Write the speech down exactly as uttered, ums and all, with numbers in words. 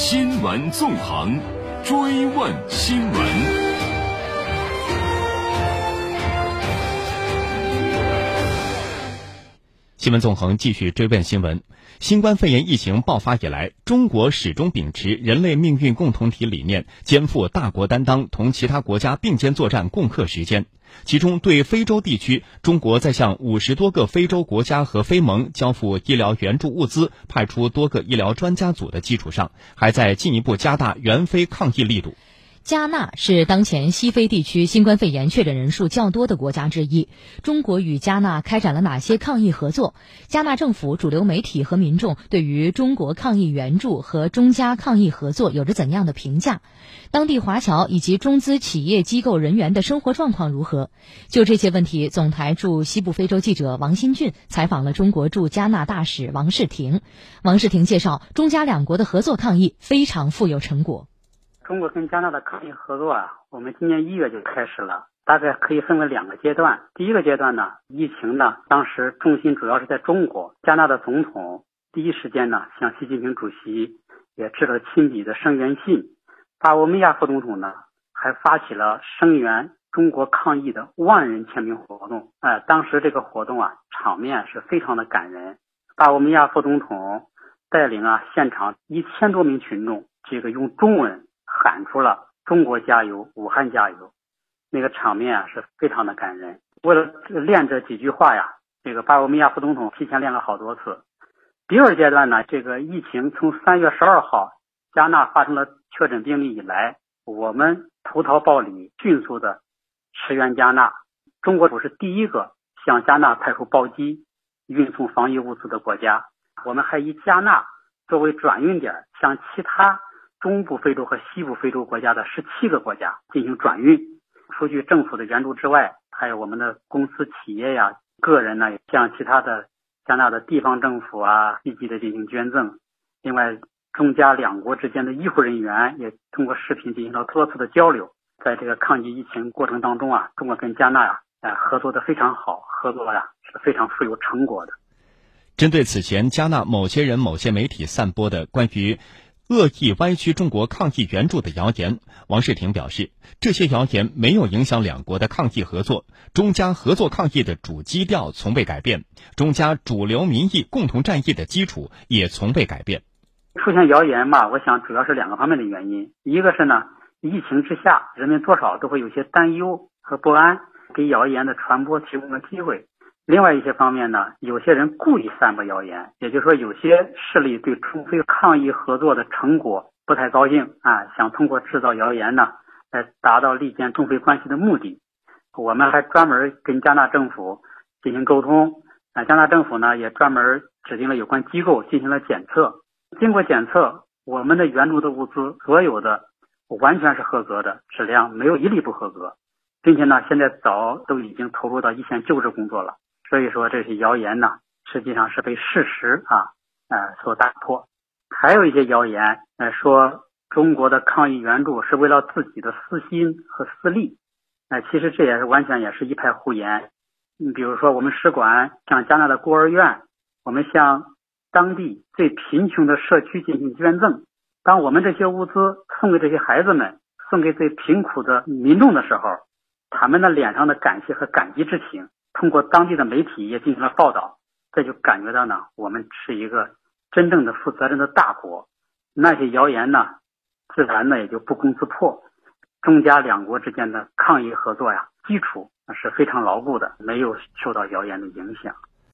新闻纵横，追问新闻。新闻纵横继续追问新闻。新冠肺炎疫情爆发以来，中国始终秉持人类命运共同体理念，肩负大国担当，同其他国家并肩作战，共克时艰。其中对非洲地区，中国在向五十多个非洲国家和非盟交付医疗援助物资，派出多个医疗专家组的基础上，还在进一步加大援非抗疫力度。加纳是当前西非地区新冠肺炎确诊人数较多的国家之一。中国与加纳开展了哪些抗疫合作？加纳政府、主流媒体和民众对于中国抗疫援助和中加抗疫合作有着怎样的评价？当地华侨以及中资企业机构人员的生活状况如何？就这些问题，总台驻西部非洲记者王新俊采访了中国驻加纳大使王世廷。王世廷介绍，中加两国的合作抗疫非常富有成果。中国跟加纳的抗疫合作啊，我们今年一月就开始了，大概可以分为两个阶段。第一个阶段呢，疫情呢，当时重心主要是在中国，加纳的总统第一时间呢，向习近平主席也致了亲笔的声援信，巴沃米亚副总统呢，还发起了声援中国抗疫的万人签名活动。呃，当时这个活动啊，场面是非常的感人，巴沃米亚副总统带领啊，现场一千多名群众，这个用中文喊出了中国加油，武汉加油，那个场面啊是非常的感人。为了练这几句话呀，这个巴沃米亚副总统提前练了好多次。第二阶段呢，这个疫情从三月十二号加纳发生了确诊病例以来，我们投桃报李，迅速的驰援加纳。中国是第一个向加纳派出包机运送防疫物资的国家，我们还以加纳作为转运点，向其他中部非洲和西部非洲国家的十七个国家进行转运。除去政府的援助之外，还有我们的公司企业呀、个人呢，向其他的加拿大的地方政府啊积极的进行捐赠。另外，中加两国之间的医护人员也通过视频进行了多次的交流。在这个抗击疫情过程当中啊，中国跟加拿大啊合作的非常好，合作呀、啊、是非常富有成果的。针对此前加纳某些人、某些媒体散播的关于恶意歪曲中国抗疫援助的谣言，王世廷表示，这些谣言没有影响两国的抗疫合作，中加合作抗疫的主基调从未改变，中加主流民意共同战役的基础也从未改变。出现谣言嘛，我想主要是两个方面的原因，一个是呢，疫情之下人们多少都会有些担忧和不安，给谣言的传播提供了机会。另外一些方面呢，有些人故意散播谣言，也就是说有些势力对中非抗疫合作的成果不太高兴啊，想通过制造谣言呢来达到利剑中非关系的目的。我们还专门跟加纳政府进行沟通啊，加纳政府呢也专门指定了有关机构进行了检测。经过检测，我们的援助的物资所有的完全是合格的，质量没有一例不合格，并且呢现在早都已经投入到一线救治工作了。所以说这些谣言呢，实际上是被事实啊，呃所打破。还有一些谣言，呃说中国的抗疫援助是为了自己的私心和私利，呃其实这也是完全也是一派胡言。你比如说，我们使馆向加纳的孤儿院，我们向当地最贫穷的社区进行捐赠。当我们这些物资送给这些孩子们，送给最贫苦的民众的时候，他们的脸上的感谢和感激之情，通过当地的媒体也进行了报道，这就感觉到呢，我们是一个真正的负责任的大国。那些谣言呢，自然呢也就不攻自破。中加两国之间的抗疫合作呀，基础是非常牢固的，没有受到谣言的影响。